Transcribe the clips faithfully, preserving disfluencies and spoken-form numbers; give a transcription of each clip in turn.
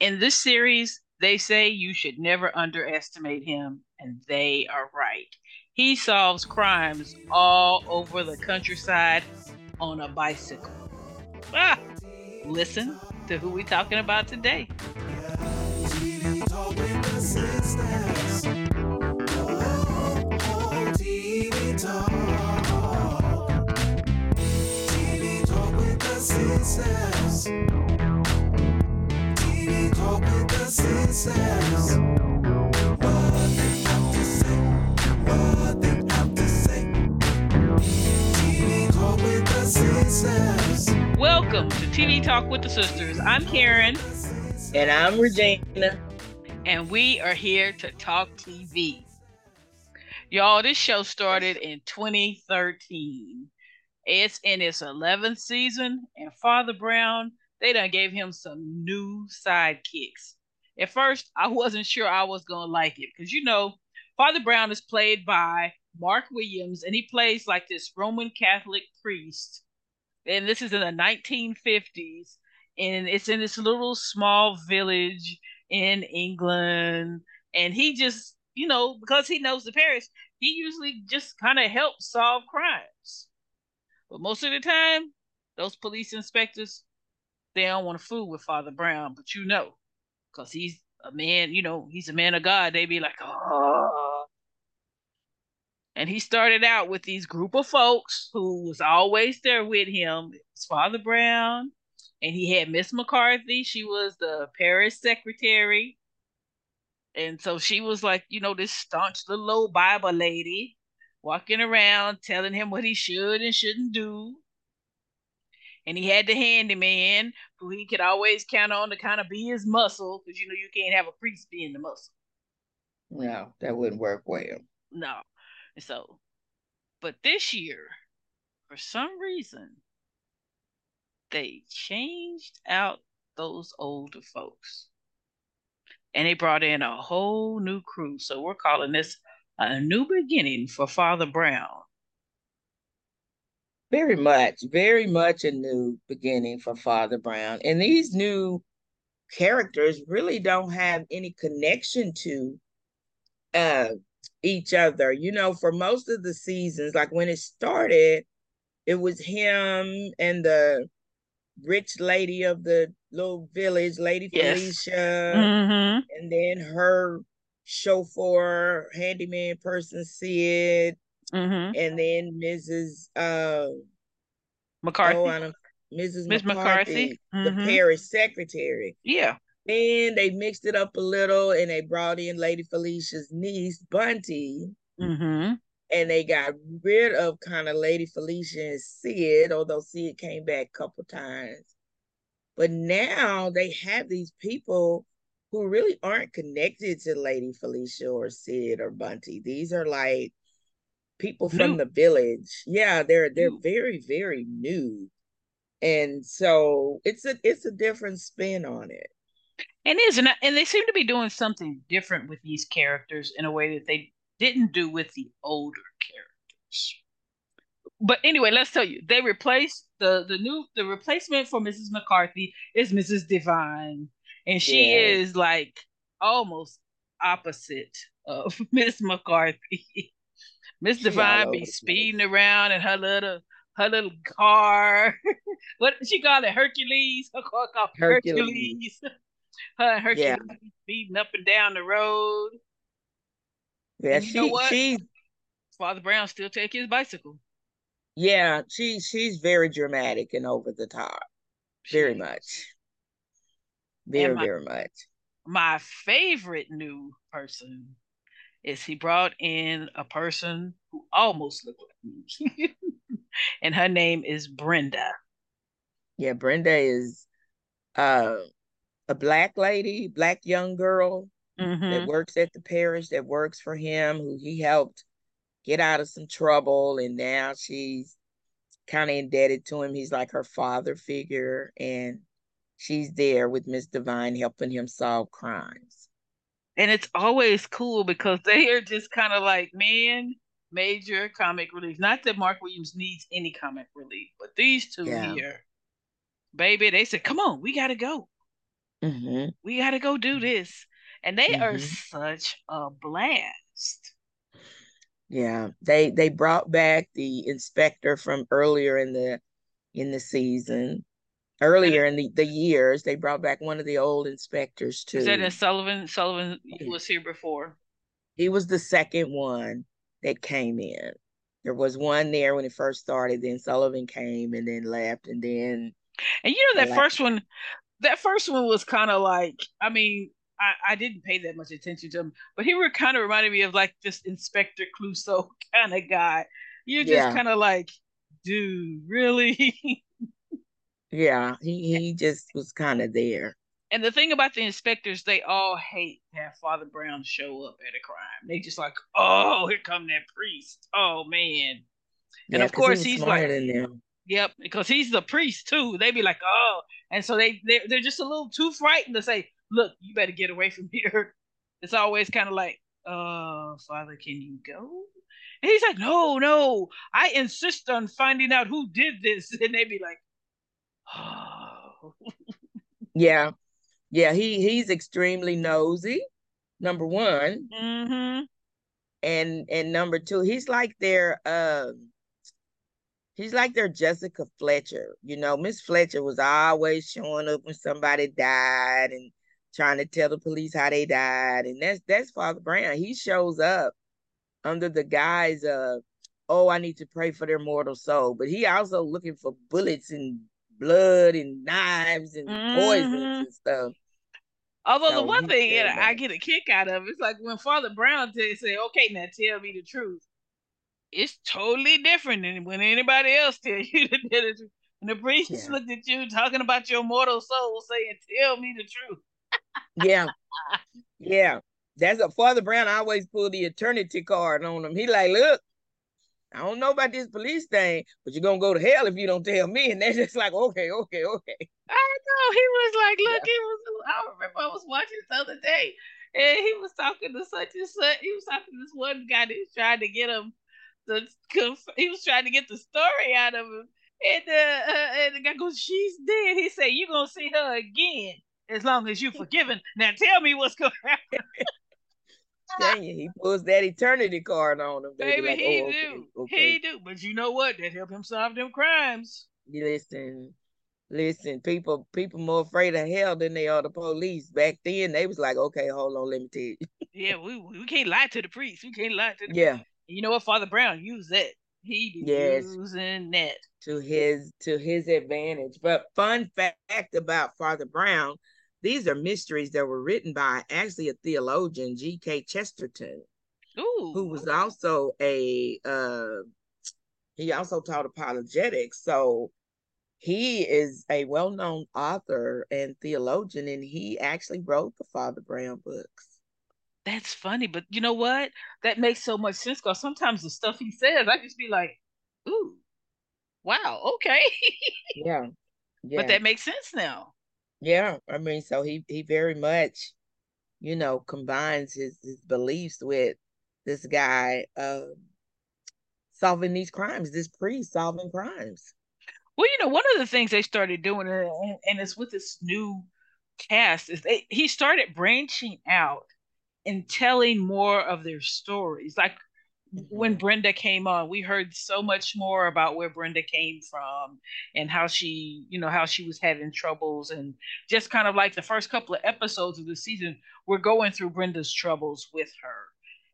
In this series, they say you should never underestimate him, and they are right. He solves crimes all over the countryside on a bicycle. Ah, listen to who we're talking about today. Welcome to T V Talk with the Sisters. I'm Karen. And I'm Regina. And we are here to talk T V. Y'all, this show started in twenty thirteen. It's in its eleventh season, and Father Brown, they done gave him some new sidekicks. At first, I wasn't sure I was going to like it because, you know, Father Brown is played by Mark Williams, and he plays like this Roman Catholic priest. And this is in the nineteen fifties, and it's in this little small village in England. And he just, you know, because he knows the parish, he usually just kind of helps solve crimes. But most of the time, those police inspectors, they don't want to fool with Father Brown, but you know, because he's a man, you know, he's a man of God. They be like, oh. And he started out with these group of folks who was always there with him. It was Father Brown, and he had Miss McCarthy. She was the parish secretary. And so she was like, you know, this staunch little old Bible lady walking around telling him what he should and shouldn't do. And he had the handyman who he could always count on to kind of be his muscle, because you know you can't have a priest being the muscle. No, that wouldn't work well. No. And so, but this year, for some reason, they changed out those older folks. And they brought in a whole new crew. So we're calling this a new beginning for Father Brown. Very much, very much a new beginning for Father Brown. And these new characters really don't have any connection to uh, each other. You know, for most of the seasons, like when it started, it was him and the rich lady of the little village, Lady yes. Felicia, mm-hmm. and then her chauffeur, handyman person, Sid. Mm-hmm. And then Missus Uh, McCarthy, oh, I don't, Missus Miz McCarthy, McCarthy. Mm-hmm. The parish secretary. Yeah. Then they mixed it up a little, and they brought in Lady Felicia's niece, Bunty. Mm-hmm. And they got rid of kind of Lady Felicia and Sid, although Sid came back a couple times. But now they have these people who really aren't connected to Lady Felicia or Sid or Bunty. These are like people from new. The village. Yeah, they're they're new. very, very new. And so it's a it's a different spin on it. It is, and, and they seem to be doing something different with these characters in a way that they didn't do with the older characters. But anyway, let's tell you, they replaced the the new the replacement for Missus McCarthy is Missus Divine. And she yeah. is like almost opposite of Miss McCarthy. Miss Divine be speeding place. around in her little her little car. What did she call it? Hercules. Her car called Hercules. Hercules. Her and Hercules yeah. speeding up and down the road. Yeah, and you she, know what? She, Father Brown still take his bicycle. Yeah, she she's very dramatic and over the top. Very she, much. Very, my, very much. My favorite new person is he brought in a person who almost looked like me. And her name is Brenda. Yeah, Brenda is uh, a black lady, black young girl mm-hmm. that works at the parish, that works for him, who he helped get out of some trouble. And now she's kind of indebted to him. He's like her father figure. And she's there with Miss Divine helping him solve crimes. And it's always cool because they are just kind of like, man, major comic relief. Not that Mark Williams needs any comic relief, but these two yeah. here, baby, they said, come on, we got to go. Mm-hmm. We got to go do this. And they mm-hmm. are such a blast. Yeah, they they brought back the inspector from earlier in the in the season. Earlier in the, the years, they brought back one of the old inspectors too. Is that in Sullivan? Sullivan was here before. He was the second one that came in. There was one there when it first started, then Sullivan came and then left, and then And you know that left. first one that first one was kind of like, I mean, I, I didn't pay that much attention to him, but he were kind of reminded me of like this Inspector Clouseau kind of guy. You're just yeah. kind of like, dude, really? Yeah, he, he just was kind of there. And the thing about the inspectors, they all hate to have Father Brown show up at a crime. They just like, oh, here come that priest. Oh, man. Yeah, and of course, he's like, yep, because he's the priest too. They be like, oh. And so they, they, they're just a little too frightened to say, look, you better get away from here. It's always kind of like, oh, Father, can you go? And he's like, no, no. I insist on finding out who did this. And they be like, oh. Yeah. Yeah, he, he's extremely nosy, number one. Mm-hmm. And and number two, he's like their um he's like their Jessica Fletcher. You know, Miss Fletcher was always showing up when somebody died and trying to tell the police how they died. And that's that's Father Brown. He shows up under the guise of, oh, I need to pray for their mortal soul. But he also looking for bullets and blood and knives and mm-hmm. poisons and stuff. Although so the one thing you know, I get a kick out of, it's like when Father Brown t- say, okay, now tell me the truth. It's totally different than when anybody else tells you the truth. And the priest yeah. looked at you talking about your mortal soul saying, tell me the truth. Yeah. Yeah. That's a Father Brown always pull the eternity card on him. He like, look, I don't know about this police thing, but you're going to go to hell if you don't tell me. And they're just like, okay, okay, okay. I know. He was like, look, yeah. it was, I remember I was watching this other day, and he was talking to such and such. He was talking to this one guy that was trying to get him, to conf- he was trying to get the story out of him. And, uh, uh, and the guy goes, she's dead. He said, you're going to see her again as long as you're forgiven. Now tell me what's going to happen. Dang it, he pulls that eternity card on him. Baby, like, he oh, do. Okay, okay. He do. But you know what? That helped him solve them crimes. Listen, listen, people people more afraid of hell than they are the police. Back then, they was like, okay, hold on, let me tell you. Yeah, we we can't lie to the priest. We can't lie to the yeah. priest. You know what? Father Brown used that. He yes. using that. To his, to his advantage. But fun fact about Father Brown, these are mysteries that were written by actually a theologian, G K Chesterton, ooh, who was also a, uh, he also taught apologetics. So he is a well-known author and theologian, and he actually wrote the Father Brown books. That's funny, but you know what? That makes so much sense, because sometimes the stuff he says, I just be like, ooh, wow, okay. yeah. yeah. But that makes sense now. Yeah, I mean, so he, he very much, you know, combines his, his beliefs with this guy uh, solving these crimes, this priest solving crimes. Well, you know, one of the things they started doing, and, and it's with this new cast, is they, he started branching out and telling more of their stories. Like when Brenda came on, we heard so much more about where Brenda came from and how she, you know, how she was having troubles, and just kind of like the first couple of episodes of the season, we're going through Brenda's troubles with her.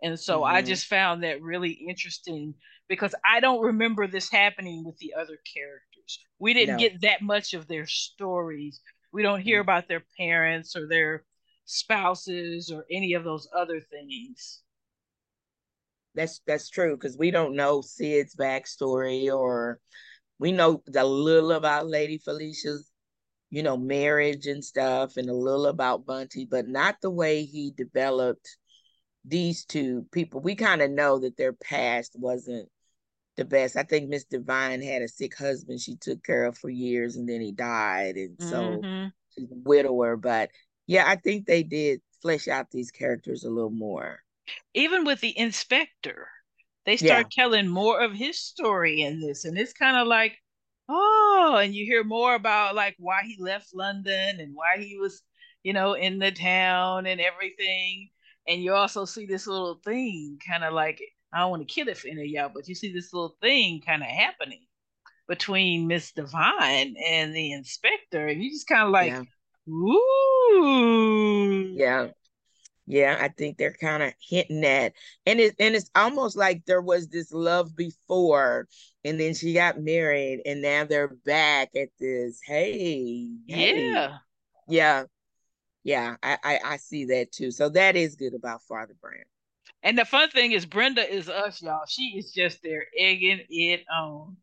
And so mm-hmm. I just found that really interesting, because I don't remember this happening with the other characters. We didn't no. get that much of their stories. We don't hear mm-hmm. about their parents or their spouses or any of those other things. That's that's true, because we don't know Sid's backstory, or we know a little about Lady Felicia's, you know, marriage and stuff, and a little about Bunty, but not the way he developed these two people. We kind of know that their past wasn't the best. I think Miss Divine had a sick husband she took care of for years, and then he died, and so mm-hmm. she's a widower. But yeah, I think they did flesh out these characters a little more. Even with the inspector, they start yeah. telling more of his story in this, and it's kind of like, oh, and you hear more about like why he left London and why he was, you know, in the town and everything. And you also see this little thing kind of like, I don't want to kill it for any of y'all, but you see this little thing kind of happening between Miss Divine and the inspector. And you just kind of like, yeah. Ooh. Yeah. Yeah, I think they're kind of hinting at, and it and it's almost like there was this love before, and then she got married, and now they're back at this. Hey, yeah, hey. yeah, yeah. I, I I see that too. So that is good about Father Brand. And the fun thing is, Brenda is us, y'all. She is just there egging it on,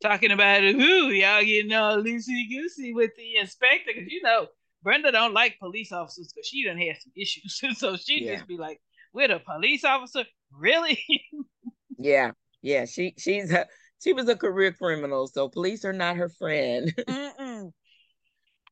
talking about who y'all getting all loosey goosey with the inspector, because you know. Brenda don't like police officers because she done had some issues. So she yeah. just be like, with a police officer? Really? yeah. Yeah. She she's a, she was a career criminal. So police are not her friend. Mm-mm.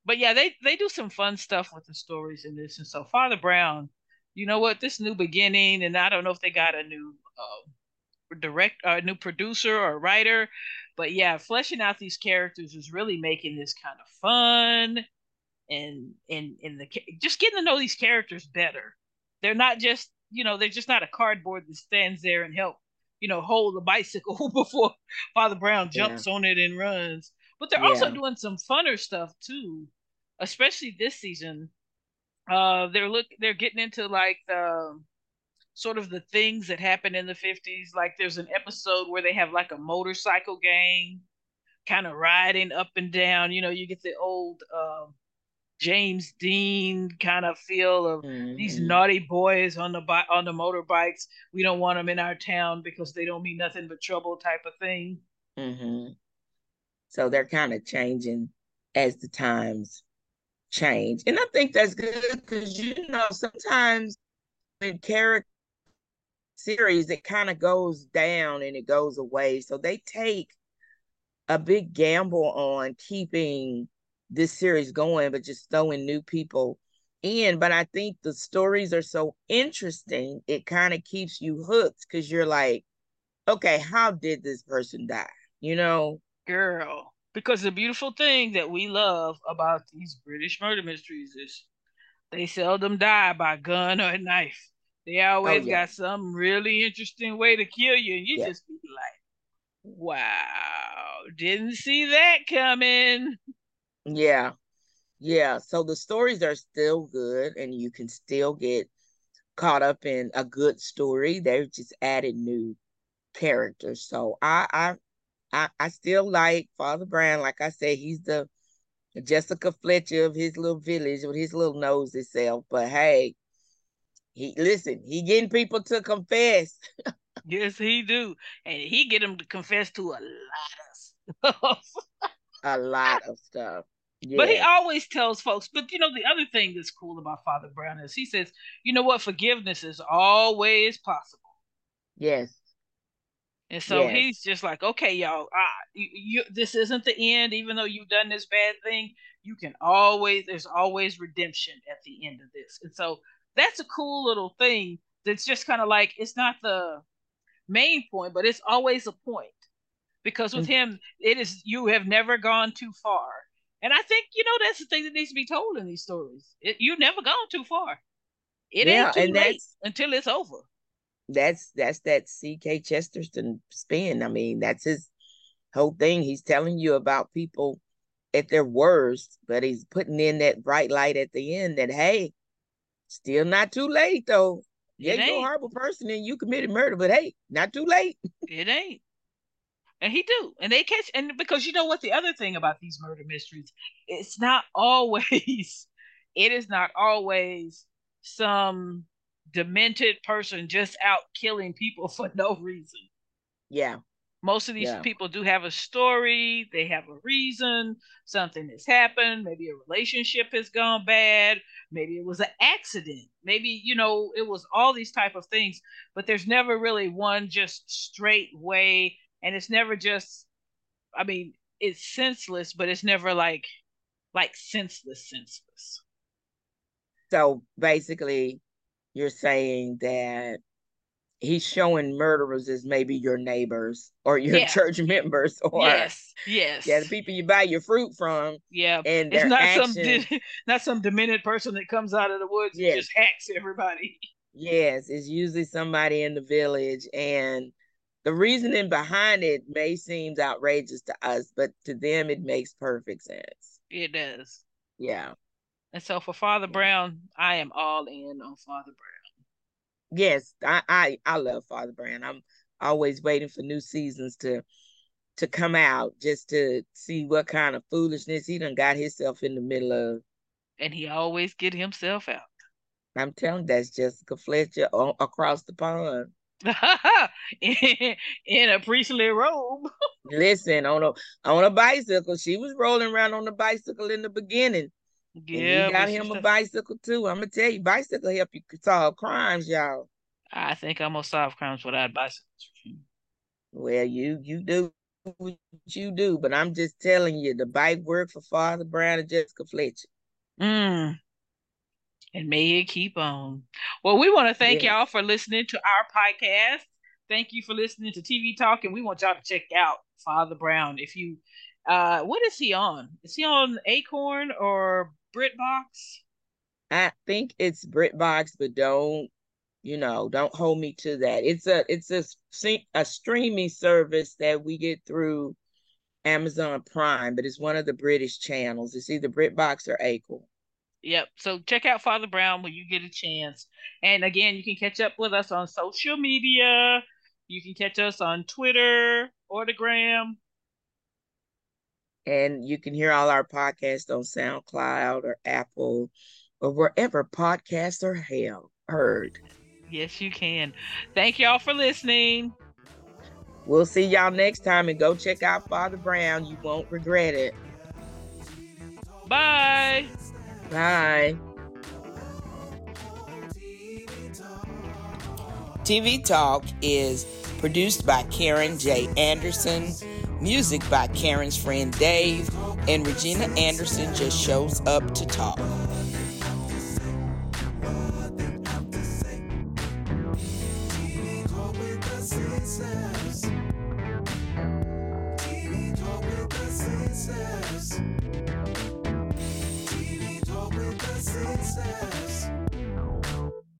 But yeah, they, they do some fun stuff with the stories in this. And so Father Brown, you know what? This new beginning, and I don't know if they got a new uh, direct, uh, new producer or writer. But yeah, fleshing out these characters is really making this kind of fun. And in in the just getting to know these characters better. They're not just, you know, they're just not a cardboard that stands there and help, you know, hold the bicycle before Father Brown jumps yeah. on it and runs. But they're yeah. also doing some funner stuff too, especially this season. Uh, they're look they're getting into like the sort of the things that happened in the fifties. Like there's an episode where they have like a motorcycle gang kind of riding up and down. You know, you get the old. Uh, James Dean kind of feel of mm-hmm. these naughty boys on the bi- on the motorbikes. We don't want them in our town because they don't mean nothing but trouble type of thing. Mm-hmm. So they're kind of changing as the times change. And I think that's good because, you know, sometimes in character series, it kind of goes down and it goes away. So they take a big gamble on keeping this series going, but just throwing new people in. But I think the stories are so interesting, it kind of keeps you hooked because you're like, okay, how did this person die? You know? Girl, because the beautiful thing that we love about these British murder mysteries is they seldom die by gun or knife. They always oh, yeah. got some really interesting way to kill you, and you yeah. just be like, wow, didn't see that coming. Yeah. Yeah. So the stories are still good and you can still get caught up in a good story. They've just added new characters. So I I I, I still like Father Brown. Like I said, he's the Jessica Fletcher of his little village with his little nose itself. But hey, he listen, he getting people to confess. Yes, he do. And he get them to confess to a lot of stuff. A lot of stuff. Yeah. But he always tells folks, but you know, the other thing that's cool about Father Brown is he says, you know what, forgiveness is always possible. Yes. And so yes. he's just like, okay, y'all, ah, you, you, this isn't the end, even though you've done this bad thing, you can always, there's always redemption at the end of this. And so that's a cool little thing that's just kind of like, it's not the main point, but it's always a point. Because with him, it is, you have never gone too far. And I think, you know, that's the thing that needs to be told in these stories. It, you've never gone too far. It yeah, ain't too and late until it's over. That's, that's that C K Chesterton spin. I mean, that's his whole thing. He's telling you about people at their worst, but he's putting in that bright light at the end that, hey, still not too late, though. Yeah, you're a horrible person and you committed murder, but hey, not too late. It ain't. And he do. And they catch, and because you know what, the other thing about these murder mysteries, it's not always, it is not always some demented person just out killing people for no reason. Yeah. Most of these yeah. people do have a story. They have a reason. Something has happened. Maybe a relationship has gone bad. Maybe it was an accident. Maybe, you know, it was all these type of things, but there's never really one just straight way. And it's never just, I mean, it's senseless, but it's never like, like senseless, senseless. So basically, you're saying that he's showing murderers as maybe your neighbors or your yeah. church members or yes, yes, yeah, the people you buy your fruit from. Yeah, and it's not actions. some di- not some demented person that comes out of the woods yes. and just hacks everybody. Yes, it's usually somebody in the village, and the reasoning behind it may seem outrageous to us, but to them it makes perfect sense. It does. Yeah. And so for Father yeah. Brown, I am all in on Father Brown. Yes, I, I I love Father Brown. I'm always waiting for new seasons to to come out just to see what kind of foolishness he done got himself in the middle of. And he always get himself out. I'm telling you, that's Jessica Fletcher o- across the pond. in, in a priestly robe. Listen, on a on a bicycle. She was rolling around on the bicycle in the beginning. Yeah, and he got him a bicycle too. I'm gonna tell you, bicycle help you solve crimes, y'all. I think I'm gonna solve crimes without bicycles. Well, you you do what you do, but I'm just telling you, the bike worked for Father Brown and Jessica Fletcher. Mm. And may it keep on. Well, we want to thank yeah. y'all for listening to our podcast. Thank you for listening to T V Talk, and we want y'all to check out Father Brown. If you, uh, what is he on? Is he on Acorn or BritBox? I think it's BritBox, but don't, you know, don't hold me to that. It's a it's a, a streaming service that we get through Amazon Prime, but it's one of the British channels. It's either BritBox or Acorn. Yep. So check out Father Brown when you get a chance. And again, you can catch up with us on social media. You can catch us on Twitter or the Gram. And you can hear all our podcasts on SoundCloud or Apple or wherever podcasts are held, heard. Yes, you can. Thank y'all for listening. We'll see y'all next time, and go check out Father Brown. You won't regret it. Bye. Bye. T V Talk is produced by Karen J. Anderson. Music by Karen's friend Dave. And Regina Anderson just shows up to talk. T V Talk with the